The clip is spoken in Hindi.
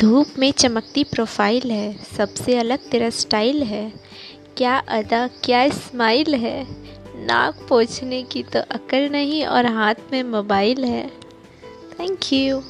धूप में चमकती प्रोफाइल है, सबसे अलग तेरा स्टाइल है। क्या अदा क्या स्माइल है, नाक पोंछने की तो अकल नहीं और हाथ में मोबाइल है। Thank you.